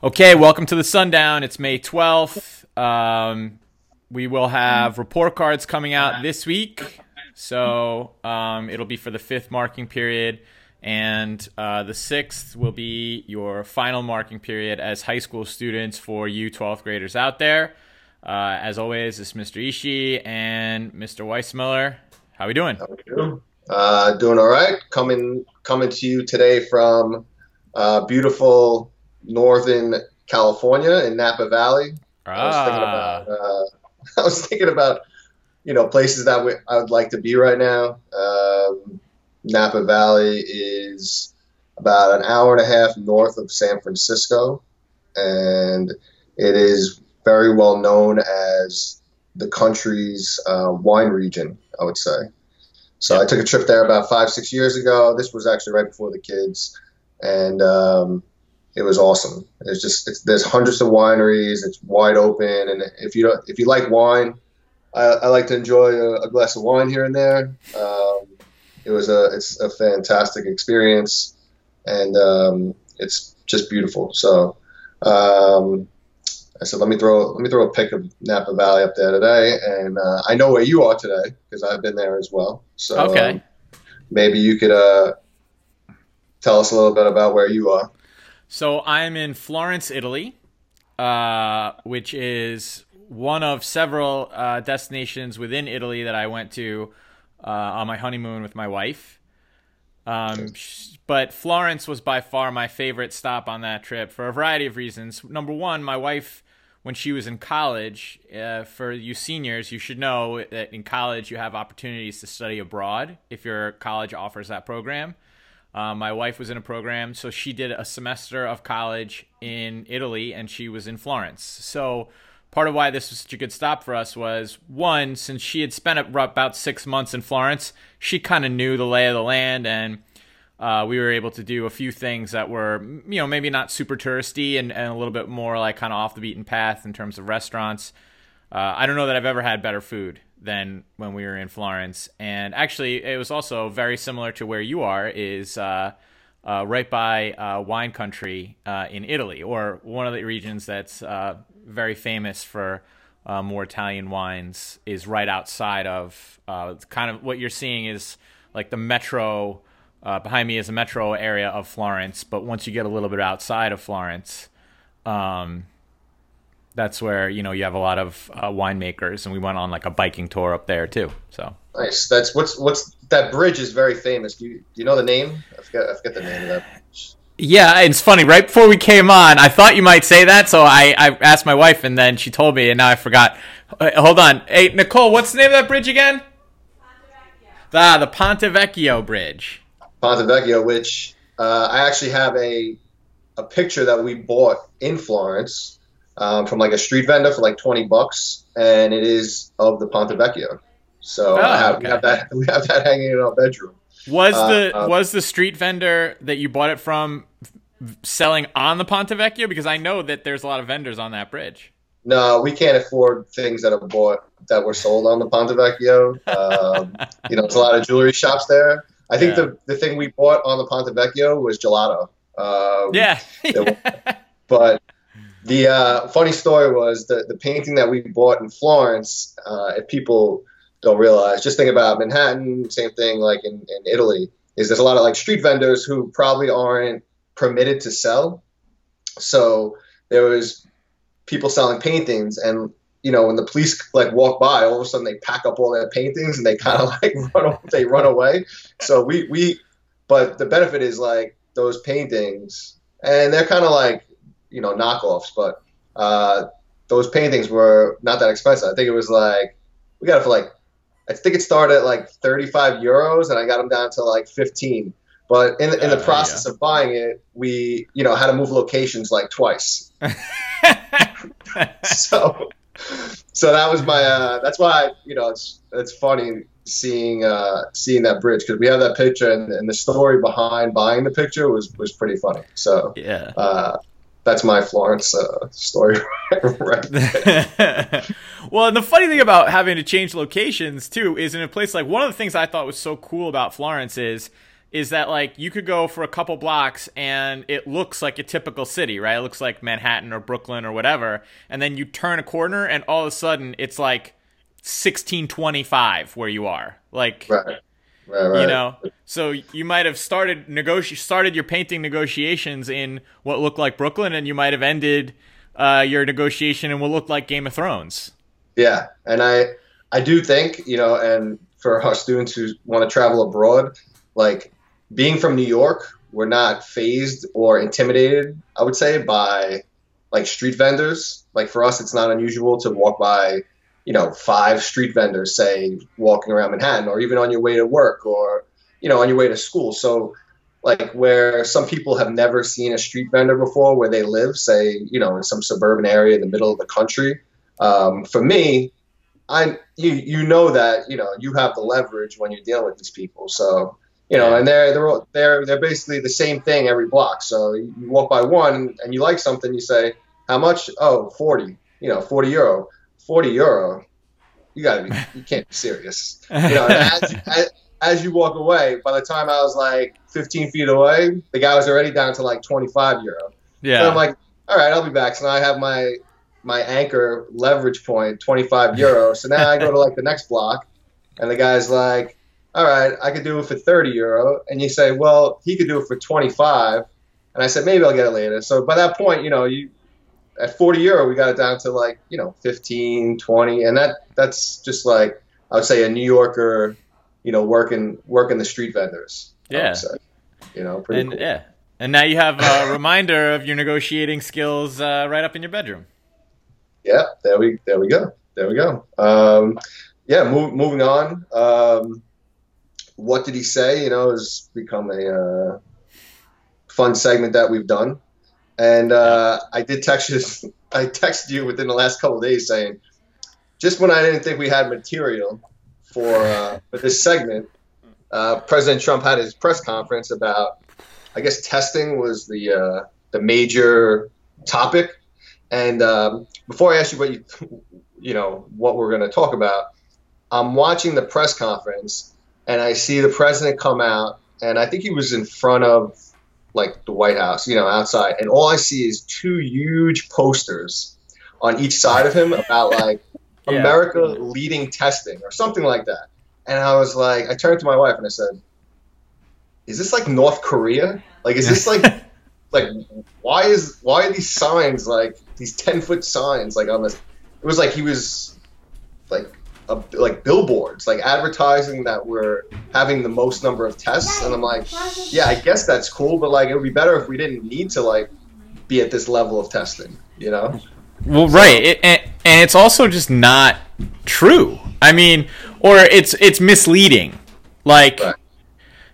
Okay, welcome to the Sundown. It's May 12th. We will have report cards coming out this week. So it'll be for the fifth marking period. And the sixth will be your final marking period as high school students for you 12th graders out there. As always, it's Mr. Ishii and Mr. Weissmiller. How are we doing? How are we doing? Doing all right. Coming to you today from beautiful Northern California in Napa Valley. I was thinking about places that I would like to be right now. Napa Valley is about an hour and a half north of San Francisco, and it is very well known as the country's wine region, I would say. So I took a trip there about 5-6 years ago. This was actually right before the kids, and it was awesome. There's hundreds of wineries. It's wide open, and if you like wine, I like to enjoy a glass of wine here and there. It's a fantastic experience, and it's just beautiful. So I said, let me throw a pic of Napa Valley up there today, and I know where you are today because I've been there as well. So okay. Maybe you could tell us a little bit about where you are. So I'm in Florence, Italy, which is one of several destinations within Italy that I went to on my honeymoon with my wife. But Florence was by far my favorite stop on that trip for a variety of reasons. Number one, my wife, when she was in college, for you seniors, you should know that in college you have opportunities to study abroad if your college offers that program. My wife was in a program, so she did a semester of college in Italy, and she was in Florence. So part of why this was such a good stop for us was, one, since she had spent about 6 months in Florence, she kind of knew the lay of the land, and we were able to do a few things that were, maybe not super touristy and a little bit more like kind of off the beaten path in terms of restaurants. I don't know that I've ever had better food than when we were in Florence. And actually, it was also very similar to where you are, is right by wine country in Italy, or one of the regions that's very famous for more Italian wines, is right outside of kind of what you're seeing is like the metro. Behind me is a metro area of Florence, but once you get a little bit outside of Florence, that's where you have a lot of winemakers, and we went on like a biking tour up there too. So nice. That's what's that bridge is very famous. Do you know the name? I forget the name of that bridge. Yeah, it's funny. Right before we came on, I thought you might say that, so I asked my wife, and then she told me, and now I forgot. Hold on. Hey, Nicole, what's the name of that bridge again? The Ponte Vecchio Bridge. Ponte Vecchio, which I actually have a picture that we bought in Florence from like a street vendor for like $20, and it is of the Ponte Vecchio. So we have that hanging in our bedroom. Was the street vendor that you bought it from selling on the Ponte Vecchio? Because I know that there's a lot of vendors on that bridge. No, we can't afford things that are bought that were sold on the Ponte Vecchio. There's a lot of jewelry shops there. I think the thing we bought on the Ponte Vecchio was gelato. But the funny story was the painting that we bought in Florence. If people don't realize, just think about Manhattan, same thing like in Italy, is there's a lot of like street vendors who probably aren't permitted to sell. So there was people selling paintings, and when the police like walk by, all of a sudden they pack up all their paintings and they kind of like run away. So but the benefit is like those paintings, and they're kind of like, knockoffs, but those paintings were not that expensive. I think it was like, we got it for like, I think it started at like 35 euros, and I got them down to like 15. But in the process of buying it, we had to move locations like twice. so that was my that's why it's funny seeing that bridge, because we have that picture, and the story behind buying the picture was pretty funny. So yeah, that's my Florence story right there. Well, and the funny thing about having to change locations too is in a place like, one of the things I thought was so cool about Florence is is that, like, you could go for a couple blocks and it looks like a typical city, right? It looks like Manhattan or Brooklyn or whatever. And then you turn a corner and all of a sudden it's like 1625 where you are. Like, right. You know, so you might have started your painting negotiations in what looked like Brooklyn, and you might have ended your negotiation in what looked like Game of Thrones. Yeah. And I do think, you know, and for our students who want to travel abroad, like, being from New York, we're not fazed or intimidated, I would say, by, like, street vendors. Like, for us, it's not unusual to walk by, you know, 5 street vendors, say, walking around Manhattan, or even on your way to work, or, you know, on your way to school. So, like, where some people have never seen a street vendor before where they live, say, you know, in some suburban area in the middle of the country, for me, you know that, you know, you have the leverage when you're dealing with these people. So, you know, and they're basically the same thing every block. So you walk by one and you like something, you say, how much? Oh, 40, you know, 40 euro. You gotta be, you can't be serious. You know, and as you walk away, by the time I was like 15 feet away, the guy was already down to like 25 euro. Yeah. So I'm like, all right, I'll be back. So now I have my anchor leverage point, 25 euro. So now I go to like the next block and the guy's like, all right, I could do it for 30 euro. And you say, well, he could do it for 25. And I said, maybe I'll get it later. So by that point, you know, at 40 euro, we got it down to like, you know, 15, 20. And that's just like, I would say, a New Yorker, you know, working the street vendors. Yeah. You know, pretty cool. Yeah. And now you have a reminder of your negotiating skills right up in your bedroom. Yeah, there we go. Moving on. What did he say? You know, has become a fun segment that we've done, and I texted you within the last couple of days saying, just when I didn't think we had material for this segment, President Trump had his press conference about, I guess, testing was the major topic. And before I ask you what we're going to talk about, I'm watching the press conference and I see the president come out, and I think he was in front of like the White House, you know, outside. And all I see is 2 huge posters on each side of him about like America leading testing or something like that. And I was like, I turned to my wife and I said, is this like North Korea? Like, is this like... Like, why are these signs, like, these 10-foot signs, like, on this? It was like he was, like billboards, like, advertising that we're having the most number of tests. And I'm like, yeah, I guess that's cool, but, like, it would be better if we didn't need to, like, be at this level of testing, you know? Well, right. And it's also just not true. I mean, or it's misleading. Like... Right.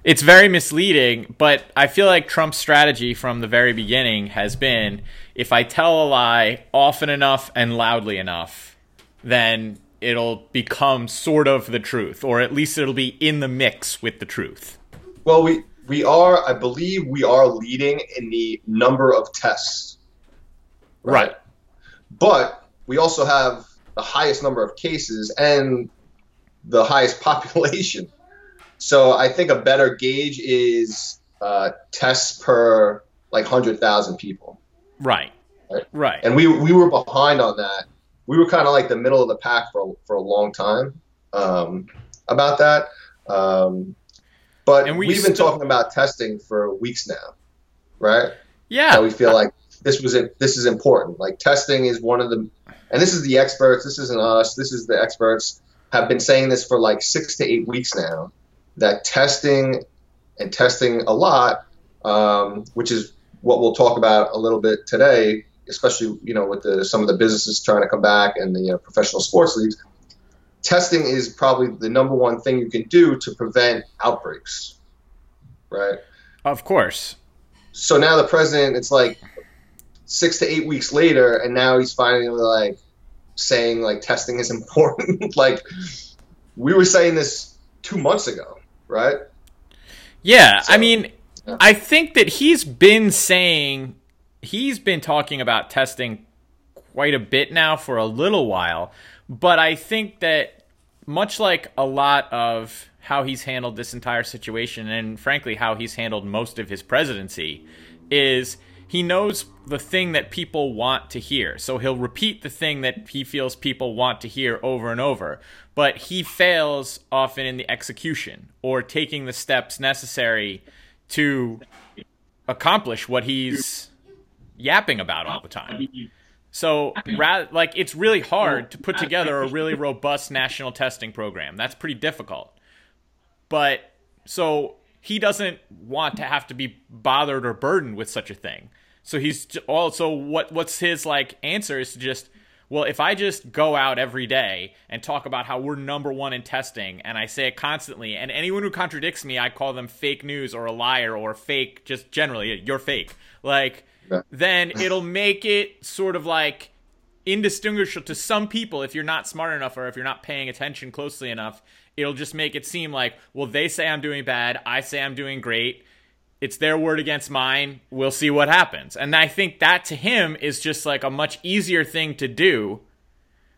It's very misleading, but I feel like Trump's strategy from the very beginning has been, if I tell a lie often enough and loudly enough, then it'll become sort of the truth, or at least it'll be in the mix with the truth. Well, I believe we are leading in the number of tests. Right. But we also have the highest number of cases and the highest population. So I think a better gauge is tests per like 100,000 people. Right. And we were behind on that. We were kind of like the middle of the pack for a long time about that. But we've been talking about testing for weeks now, right? Yeah. So we feel like this is important. Like, testing is one of the, and this is the experts. This isn't us. This is the experts have been saying this for like 6 to 8 weeks now. That testing a lot, which is what we'll talk about a little bit today, especially, you know, with some of the businesses trying to come back and the professional sports leagues. Testing is probably the number one thing you can do to prevent outbreaks, right? Of course. So now the president, it's like 6 to 8 weeks later, and now he's finally like saying like testing is important. Like, we were saying this 2 months ago. Right? Yeah. So, I mean, yeah. I think that he's been talking about testing quite a bit now for a little while, but I think that much like a lot of how he's handled this entire situation, and frankly, how he's handled most of his presidency, is he knows the thing that people want to hear. So he'll repeat the thing that he feels people want to hear over and over, but he fails often in the execution or taking the steps necessary to accomplish what he's yapping about all the time. So, it's really hard to put together a really robust national testing program. That's pretty difficult. But so he doesn't want to have to be bothered or burdened with such a thing. So he's also what's his answer is to just, well, if I just go out every day and talk about how we're number one in testing, and I say it constantly, and anyone who contradicts me, I call them fake news or a liar or fake, just generally, you're fake. Then it'll make it sort of indistinguishable to some people if you're not smart enough or if you're not paying attention closely enough. It'll just make it seem like, well, they say I'm doing bad. I say I'm doing great. It's their word against mine. We'll see what happens. And I think that to him is just a much easier thing to do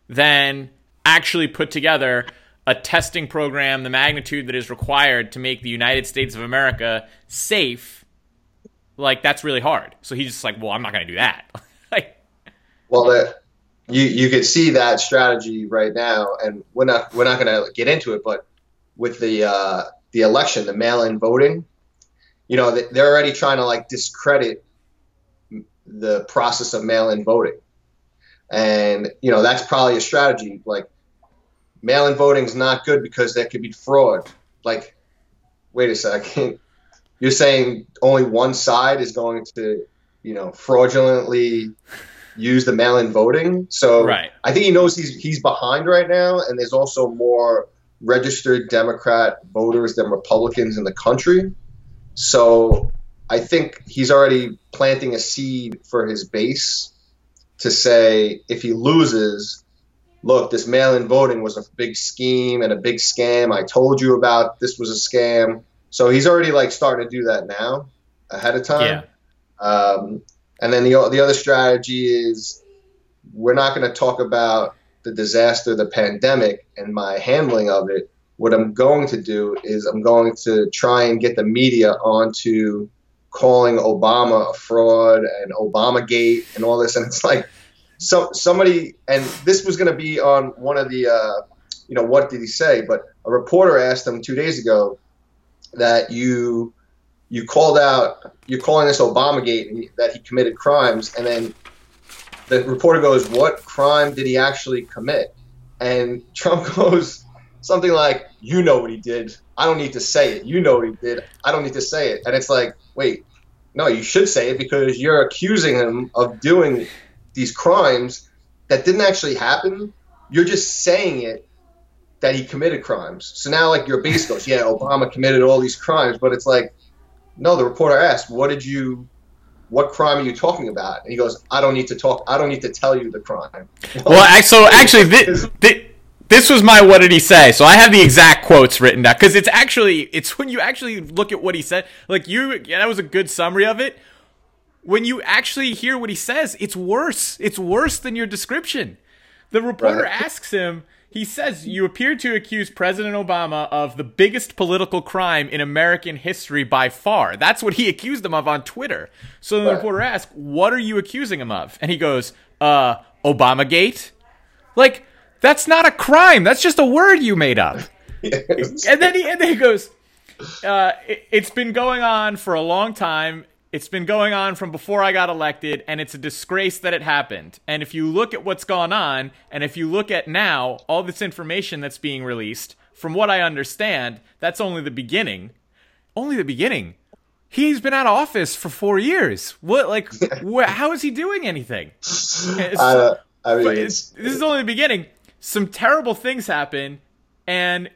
than actually put together a testing program, the magnitude that is required to make the United States of America safe. That's really hard. So he's just well, I'm not going to do that. You could see that strategy right now, and we're not going to get into it, but with the election, the mail-in voting, they're already trying to discredit the process of mail-in voting, and that's probably a strategy. Mail-in voting is not good because that could be fraud. Wait a second, you're saying only one side is going to fraudulently use the mail-in voting? So right. I think he knows he's behind right now, and there's also more registered Democrat voters than Republicans in the country. So I think he's already planting a seed for his base to say, if he loses, look, this mail-in voting was a big scheme and a big scam. I told you about this was a scam. So he's already starting to do that now ahead of time. Yeah. And then the other strategy is, we're not going to talk about the disaster, the pandemic, and my handling of it. What I'm going to do is I'm going to try and get the media onto calling Obama a fraud and ObamaGate and all this. And it's somebody, and this was going to be on one of the, what did he say? But a reporter asked him 2 days ago that you called out, you're calling this ObamaGate, that he committed crimes. And then the reporter goes, what crime did he actually commit? And Trump goes something like, you know what he did. I don't need to say it. You know what he did. I don't need to say it. And it's wait, no, you should say it, because you're accusing him of doing these crimes that didn't actually happen. You're just saying it, that he committed crimes. So now your base goes, yeah, Obama committed all these crimes. But it's no, the reporter asked, what crime are you talking about? And he goes, I don't need to tell you the crime. Well, so actually, this was my what did he say? So I have the exact quotes written down, because it's when you actually look at what he said, that was a good summary of it. When you actually hear what he says, it's worse. It's worse than your description. The reporter asks him, he says, you appear to accuse President Obama of the biggest political crime in American history by far. That's what he accused him of on Twitter. So the reporter asked, what are you accusing him of? And he goes, ObamaGate? That's not a crime. That's just a word you made up. Yes. And then he goes, it's been going on for a long time. It's been going on from before I got elected, and it's a disgrace that it happened. And if you look at what's gone on, and if you look at now, all this information that's being released, from what I understand, that's only the beginning. Only the beginning? He's been out of office for 4 years. What, how is he doing anything? This is only the beginning. Some terrible things happen, and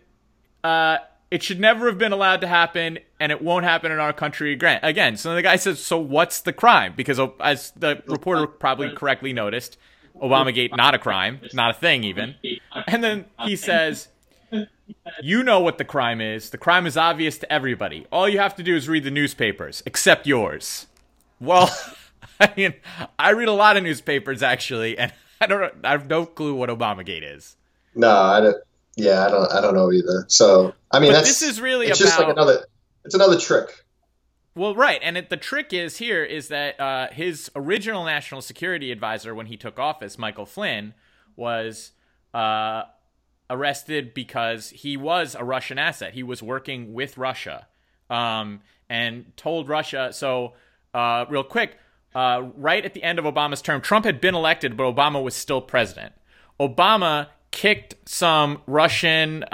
it should never have been allowed to happen, and it won't happen in our country again. So the guy says, so what's the crime? Because as the reporter probably correctly noticed, ObamaGate, not a crime, not a thing even. And then he says, you know what the crime is. The crime is obvious to everybody. All you have to do is read the newspapers, except yours. Well, I mean, I read a lot of newspapers, actually, and I have no clue what ObamaGate is. No, I don't. Yeah, I don't know either. So I mean, this is really about just like another trick. Well, right, and the trick is here is that his original national security advisor, when he took office, Michael Flynn, was arrested because he was a Russian asset. He was working with Russia, and told Russia. So, real quick, right at the end of Obama's term, Trump had been elected, but Obama was still president. Obama kicked some Russian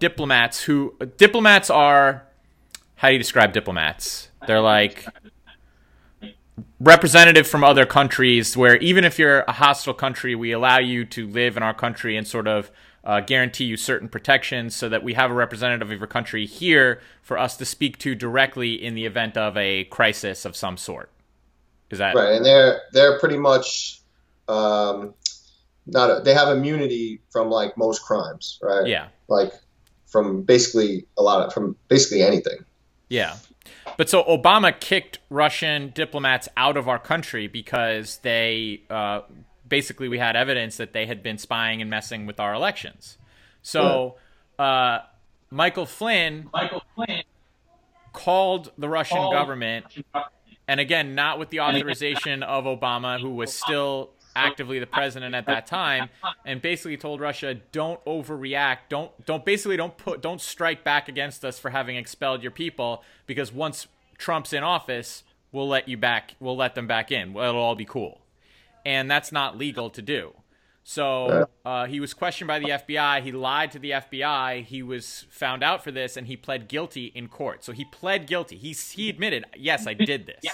diplomats who – diplomats are – how do you describe diplomats? They're like representative from other countries where even if you're a hostile country, we allow you to live in our country and sort of guarantee you certain protections so that we have a representative of your country here for us to speak to directly in the event of a crisis of some sort. Is that right? And they're pretty much they have immunity from like most crimes, right? Yeah. Like from basically anything. Yeah. But so Obama kicked Russian diplomats out of our country because they basically we had evidence that they had been spying and messing with our elections. So Michael Flynn called the Russian government. And again, not with the authorization of Obama, who was still actively the president at that time, and basically told Russia, don't overreact. Don't strike back against us for having expelled your people, because once Trump's in office, we'll let you back. We'll let them back in. Well, it'll all be cool. And that's not legal to do. So he was questioned by the FBI. He lied to the FBI. He was found out for this, and he pled guilty in court. So he pled guilty. He admitted, yes, I did this.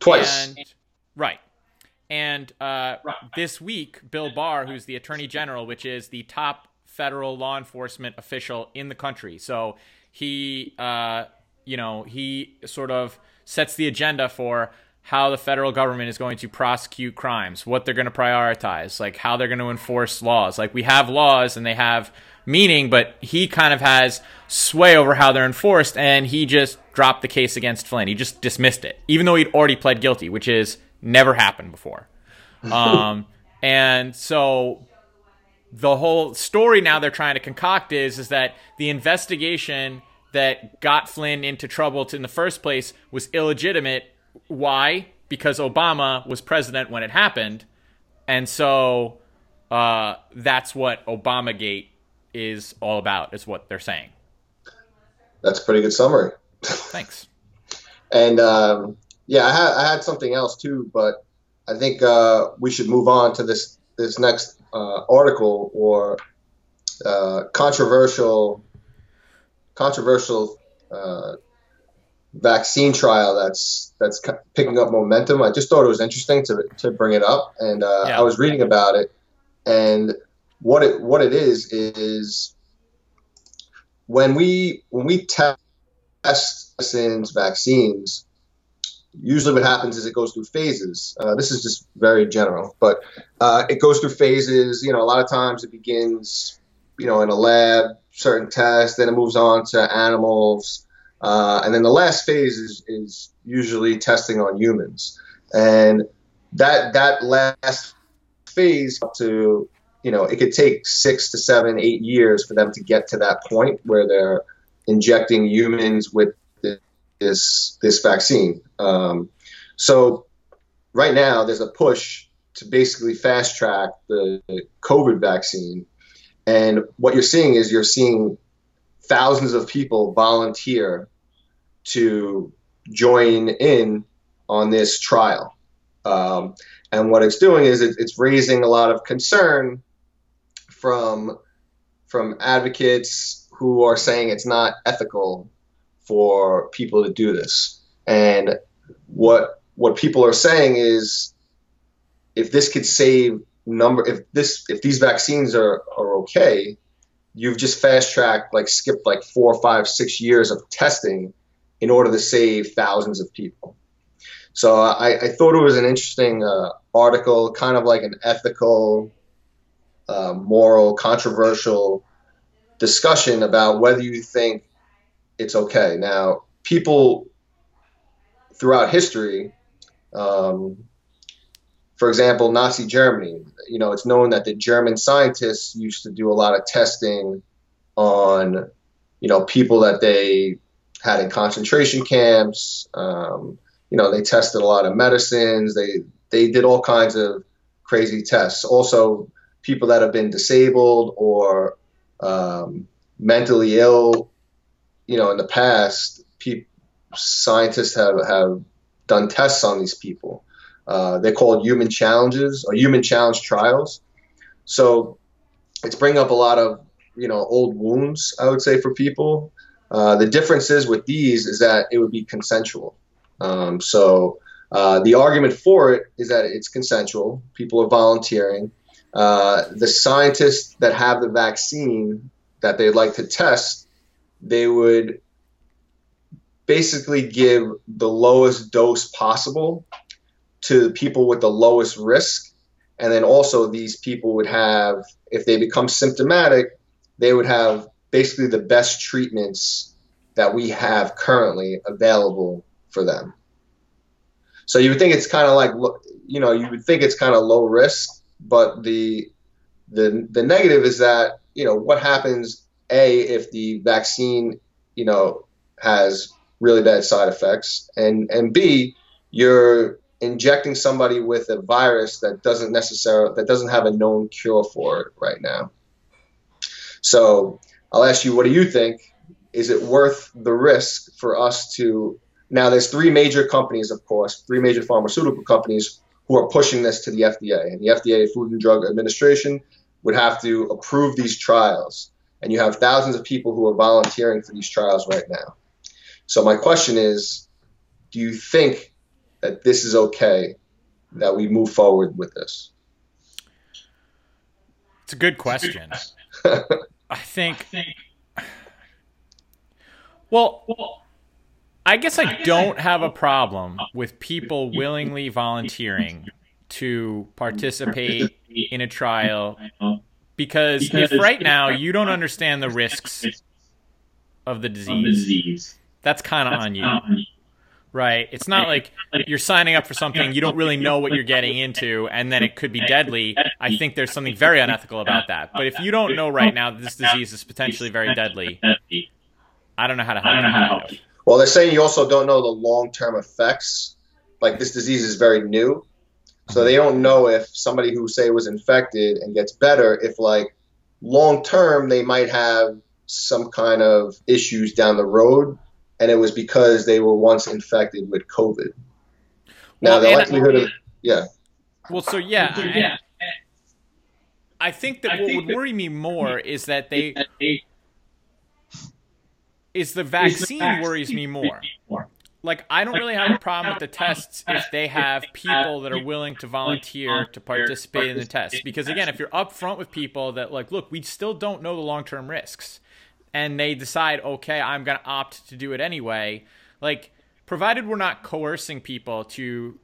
Twice. Right. And this week, Bill Barr, who's the attorney general, which is the top federal law enforcement official in the country. So he sort of sets the agenda for how the federal government is going to prosecute crimes, what they're going to prioritize, like how they're going to enforce laws. Like we have laws and they have meaning, but he kind of has sway over how they're enforced. And he just dropped the case against Flynn. He just dismissed it, even though he'd already pled guilty, which is never happened before. And so the whole story now they're trying to concoct is that the investigation that got Flynn into trouble in the first place was illegitimate. Why? Because Obama was president when it happened. And so that's what ObamaGate is all about, is what they're saying. That's a pretty good summary. Thanks. And yeah, I had something else too, but I think we should move on to this next article or controversial vaccine trial that's picking up momentum. I just thought it was interesting to bring it up, and I was reading about it, and what it is when we test medicines, vaccines. Usually what happens is it goes through phases. This is just very general, but it goes through phases. You know, a lot of times it begins, you know, in a lab, certain tests, then it moves on to animals. And then the last phase is usually testing on humans. And that last phase up to, you know, it could take 6 to 7, 8 years for them to get to that point where they're injecting humans with this vaccine. So right now there's a push to basically fast track the COVID vaccine. And what you're seeing thousands of people volunteer to join in on this trial. And what it's doing is it's raising a lot of concern from advocates who are saying it's not ethical for people to do this. And what people are saying is if this could save if these vaccines are okay, you've just fast-tracked, like skipped like 4, 5, 6 years of testing in order to save thousands of people. So I thought it was an interesting article, kind of like an ethical, moral, controversial discussion about whether you think it's okay. Now, people throughout history For example, Nazi Germany, you know, it's known that the German scientists used to do a lot of testing on, you know, people that they had in concentration camps. You know, they tested a lot of medicines. They did all kinds of crazy tests. Also, people that have been disabled or mentally ill, you know, in the past, scientists have done tests on these people. They're called human challenges or human challenge trials. So it's bringing up a lot of, you know, old wounds, I would say, for people. The difference is with these is that it would be consensual. So the argument for it is that it's consensual. People are volunteering. The scientists that have the vaccine that they'd like to test, they would basically give the lowest dose possible to people with the lowest risk. And then also these people would have, if they become symptomatic, they would have basically the best treatments that we have currently available for them. So you would think it's kind of like, you know, you would think it's kind of low risk, but the negative is that, you know, what happens, A, if the vaccine, you know, has really bad side effects, and B, you're injecting somebody with a virus that doesn't have a known cure for it right now. So I'll ask you, what do you think? Is it worth the risk for us to? Now, there's three major companies, of course, three major pharmaceutical companies who are pushing this to the FDA, and the FDA, Food and Drug Administration, would have to approve these trials. And you have thousands of people who are volunteering for these trials right now. So my question is, do you think that this is okay, that we move forward with this? It's a good question. I think. Well, I guess I don't have a problem with people willingly volunteering to participate in a trial, because if right now you don't understand the risks of the disease, that's kind of on you. Right. It's not like you're signing up for something, you don't really know what you're getting into, and then it could be deadly. I think there's something very unethical about that. But if you don't know right now that this disease is potentially very deadly, I don't know how to help you. Well, they're saying you also don't know the long-term effects. Like, this disease is very new. So they don't know if somebody who, say, was infected and gets better, if, like, long-term they might have some kind of issues down the road. And it was because they were once infected with COVID. Now, the likelihood of, yeah. Well, so yeah. I think that what would worry me more is that the vaccine worries me more. Like, I don't really have a problem with the tests if they have people that are willing to volunteer to participate in the tests. Because, again, if you're upfront with people that, like, look, we still don't know the long-term risks, and they decide, okay, I'm going to opt to do it anyway. Like, provided we're not coercing people to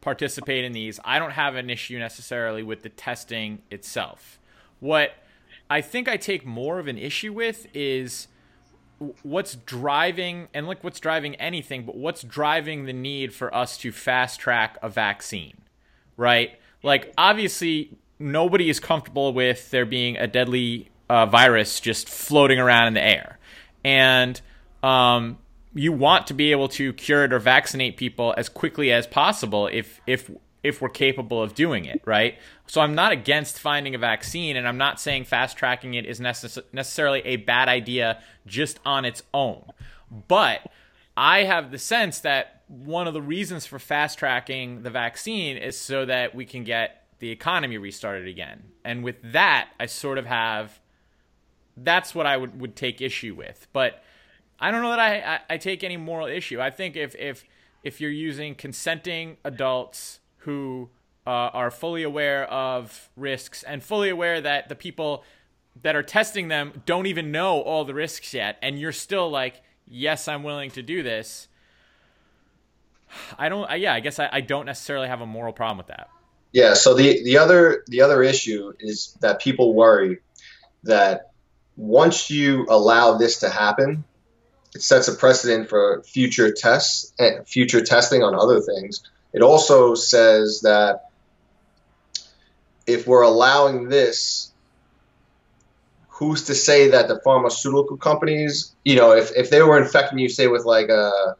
participate in these, I don't have an issue necessarily with the testing itself. What I think I take more of an issue with is what's driving the need for us to fast track a vaccine, right? Like, obviously, nobody is comfortable with there being a deadly virus just floating around in the air, and you want to be able to cure it or vaccinate people as quickly as possible if we're capable of doing it, right? So I'm not against finding a vaccine, and I'm not saying fast tracking it is necessarily a bad idea just on its own, but I have the sense that one of the reasons for fast tracking the vaccine is so that we can get the economy restarted again. And with that, I sort of have, that's what I would take issue with. But I don't know that I take any moral issue. I think if you're using consenting adults who are fully aware of risks and fully aware that the people that are testing them don't even know all the risks yet, and you're still like, yes, I'm willing to do this, I don't necessarily have a moral problem with that. Yeah, so the other issue is that people worry that once you allow this to happen, it sets a precedent for future tests and future testing on other things. It also says that if we're allowing this, who's to say that the pharmaceutical companies, you know, if they were infecting you, say, with like a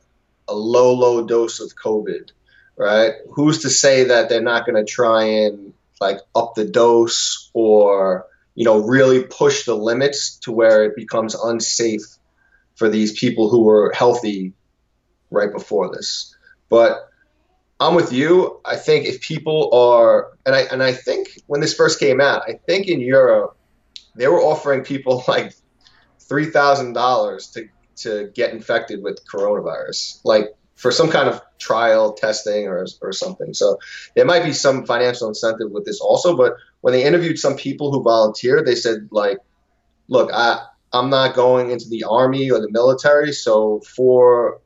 low dose of COVID, right? Who's to say that they're not going to try and like up the dose or, you know, really push the limits to where it becomes unsafe for these people who were healthy right before this. But I'm with you. I think if people are, and I think when this first came out, I think in Europe, they were offering people like $3,000 to get infected with coronavirus, like for some kind of trial testing or something. So there might be some financial incentive with this also. But when they interviewed some people who volunteered, they said, like, look, I'm not going into the army or the military. So for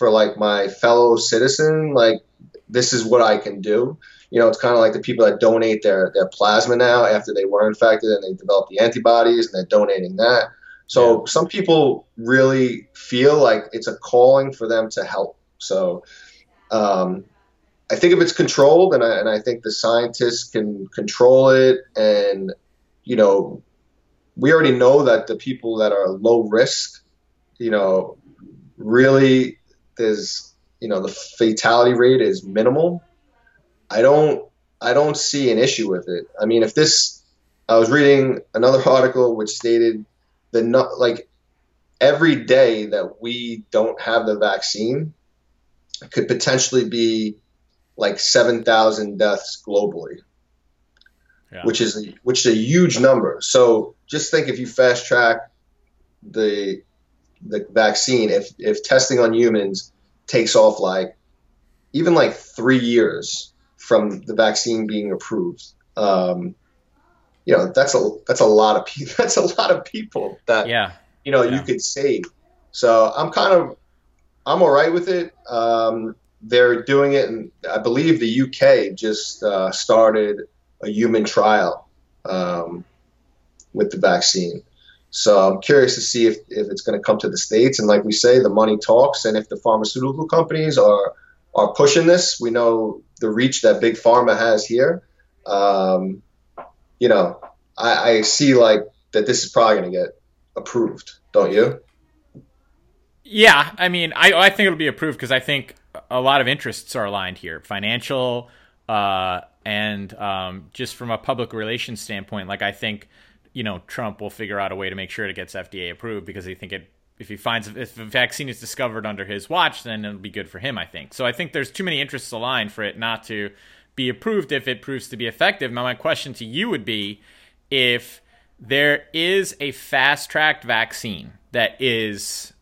like my fellow citizen, like this is what I can do. You know, it's kind of like the people that donate their plasma now after they were infected and they develop the antibodies and they're donating that. So some people really feel like it's a calling for them to help. So I think if it's controlled, and I think the scientists can control it, and, you know, we already know that the people that are low risk, you know, really there's, you know, the fatality rate is minimal. I don't see an issue with it. I mean, I was reading another article which stated, like every day that we don't have the vaccine could potentially be like 7,000 deaths globally, which is a huge number. So just think, if you fast track the vaccine, if testing on humans takes off, like even like 3 years from the vaccine being approved, you know, that's a lot of people that you know you could save. So I'm all right with it. They're doing it, and I believe the UK just started a human trial with the vaccine. So I'm curious to see if it's going to come to the States. And like we say, the money talks, and if the pharmaceutical companies are pushing this, we know the reach that Big Pharma has here. You know, I see like that this is probably going to get approved, don't you? Yeah, I mean, I think it'll be approved because I think a lot of interests are aligned here, financial and just from a public relations standpoint. Like I think, you know, Trump will figure out a way to make sure it gets FDA approved because they think if a vaccine is discovered under his watch, then it'll be good for him, I think. So I think there's too many interests aligned for it not to be approved if it proves to be effective. Now, my question to you would be, if there is a fast-tracked vaccine that is,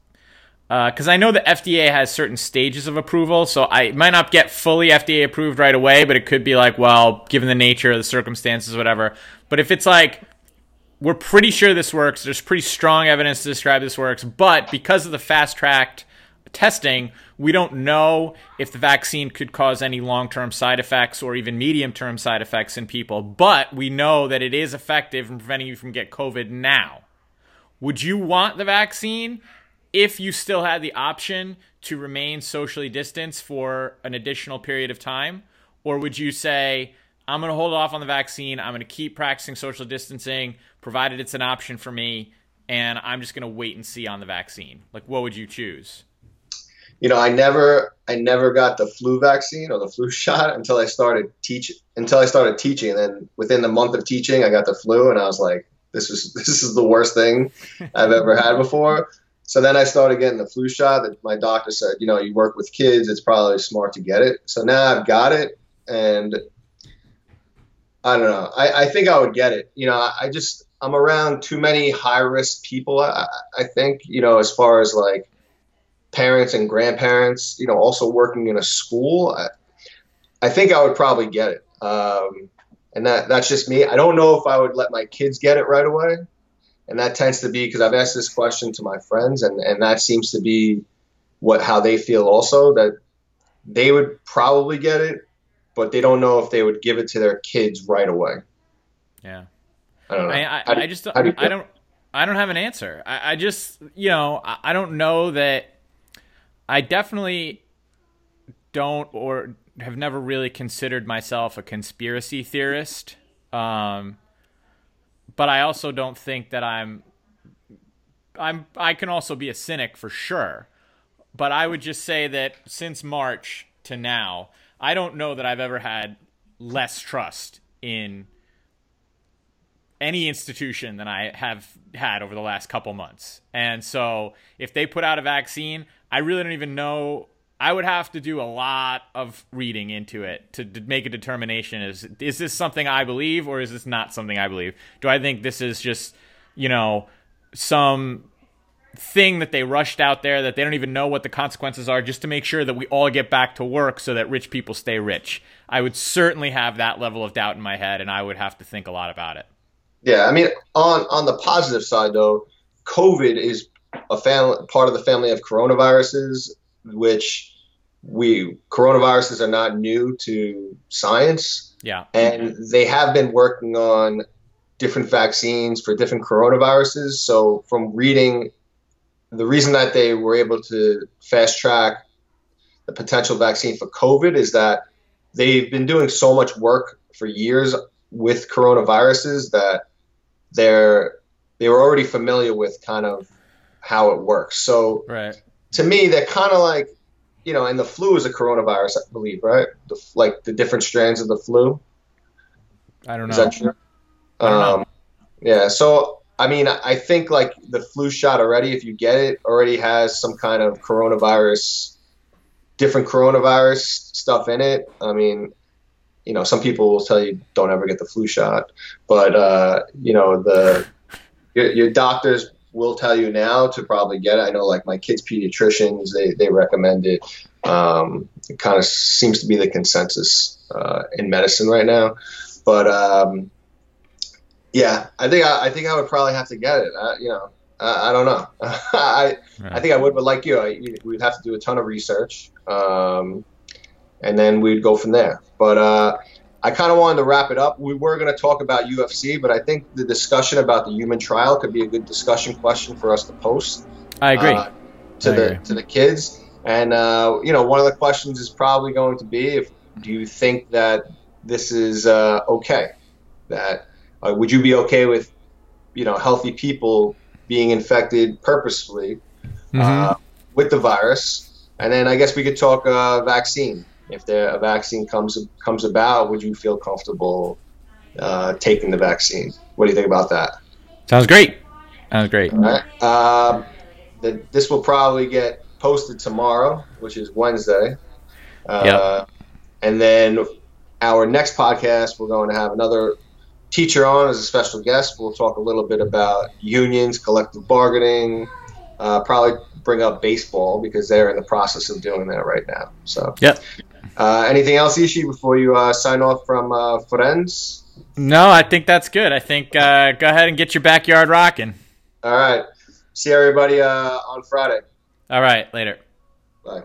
because I know the FDA has certain stages of approval, so I might not get fully FDA approved right away, but it could be like, well, given the nature of the circumstances, whatever. But if it's like, we're pretty sure this works, there's pretty strong evidence to describe this works, but because of the fast-tracked testing, we don't know if the vaccine could cause any long-term side effects or even medium-term side effects in people, but we know that it is effective in preventing you from getting COVID now. Would you want the vaccine if you still had the option to remain socially distanced for an additional period of time? Or would you say, I'm going to hold off on the vaccine, I'm going to keep practicing social distancing, provided it's an option for me, and I'm just going to wait and see on the vaccine? Like, what would you choose? You know, I never got the flu vaccine or the flu shot until I started teaching. And then within the month of teaching, I got the flu, and I was like, this is the worst thing I've ever had before. So then I started getting the flu shot that my doctor said, you know, you work with kids, it's probably smart to get it. So now I've got it, and I don't know. I think I would get it. You know, I'm around too many high risk people. I think, you know, as far as like parents and grandparents, you know, also working in a school, I think I would probably get it. And that's just me. I don't know if I would let my kids get it right away. And that tends to be, because I've asked this question to my friends, and that seems to be how they feel also, that they would probably get it, but they don't know if they would give it to their kids right away. Yeah. I don't know. I don't have an answer. I just, you know, I don't know that I definitely don't, or have never really considered myself a conspiracy theorist. But I also don't think that I can also be a cynic for sure. But I would just say that since March to now, I don't know that I've ever had less trust in any institution than I have had over the last couple months. And so if they put out a vaccine, I really don't even know. I would have to do a lot of reading into it to make a determination. Is this something I believe, or is this not something I believe? Do I think this is just, some thing that they rushed out there that they don't even know what the consequences are, just to make sure that we all get back to work so that rich people stay rich? I would certainly have that level of doubt in my head, and I would have to think a lot about it. Yeah, I mean, on the positive side, though, COVID is part of the family of coronaviruses, which coronaviruses are not new to science. Yeah. And they have been working on different vaccines for different coronaviruses. So from reading, the reason that they were able to fast track the potential vaccine for COVID is that they've been doing so much work for years with coronaviruses that they were already familiar with kind of how it works. So right. To me, they're kind of like, and the flu is a coronavirus, I believe, right? The different strands of the flu. I don't know. Is that true? I don't know. Yeah. So, I mean, I think like the flu shot already, if you get it, already has some kind of different coronavirus stuff in it. I mean, some people will tell you don't ever get the flu shot, but your doctors will tell you now to probably get it. I know, like my kids' pediatricians, they recommend it. It kind of seems to be the consensus in medicine right now. But yeah, I think I would probably have to get it. I don't know. I think I would, but like you, we'd have to do a ton of research. And then we'd go from there. But I kind of wanted to wrap it up. We were going to talk about UFC, but I think the discussion about the human trial could be a good discussion question for us to post. I agree. To the kids. And, one of the questions is probably going to be, do you think that this is okay? That would you be okay with, healthy people being infected purposefully with the virus? And then I guess we could talk vaccine. If a vaccine comes about, would you feel comfortable taking the vaccine? What do you think about that? Sounds great. All right. This will probably get posted tomorrow, which is Wednesday. Yep. And then our next podcast, we're going to have another teacher on as a special guest. We'll talk a little bit about unions, collective bargaining, probably bring up baseball because they're in the process of doing that right now. So yeah. Anything else, Ishii, before you sign off from Florence? No, I think that's good. I think go ahead and get your backyard rocking. All right. See everybody on Friday. All right. Later. Bye.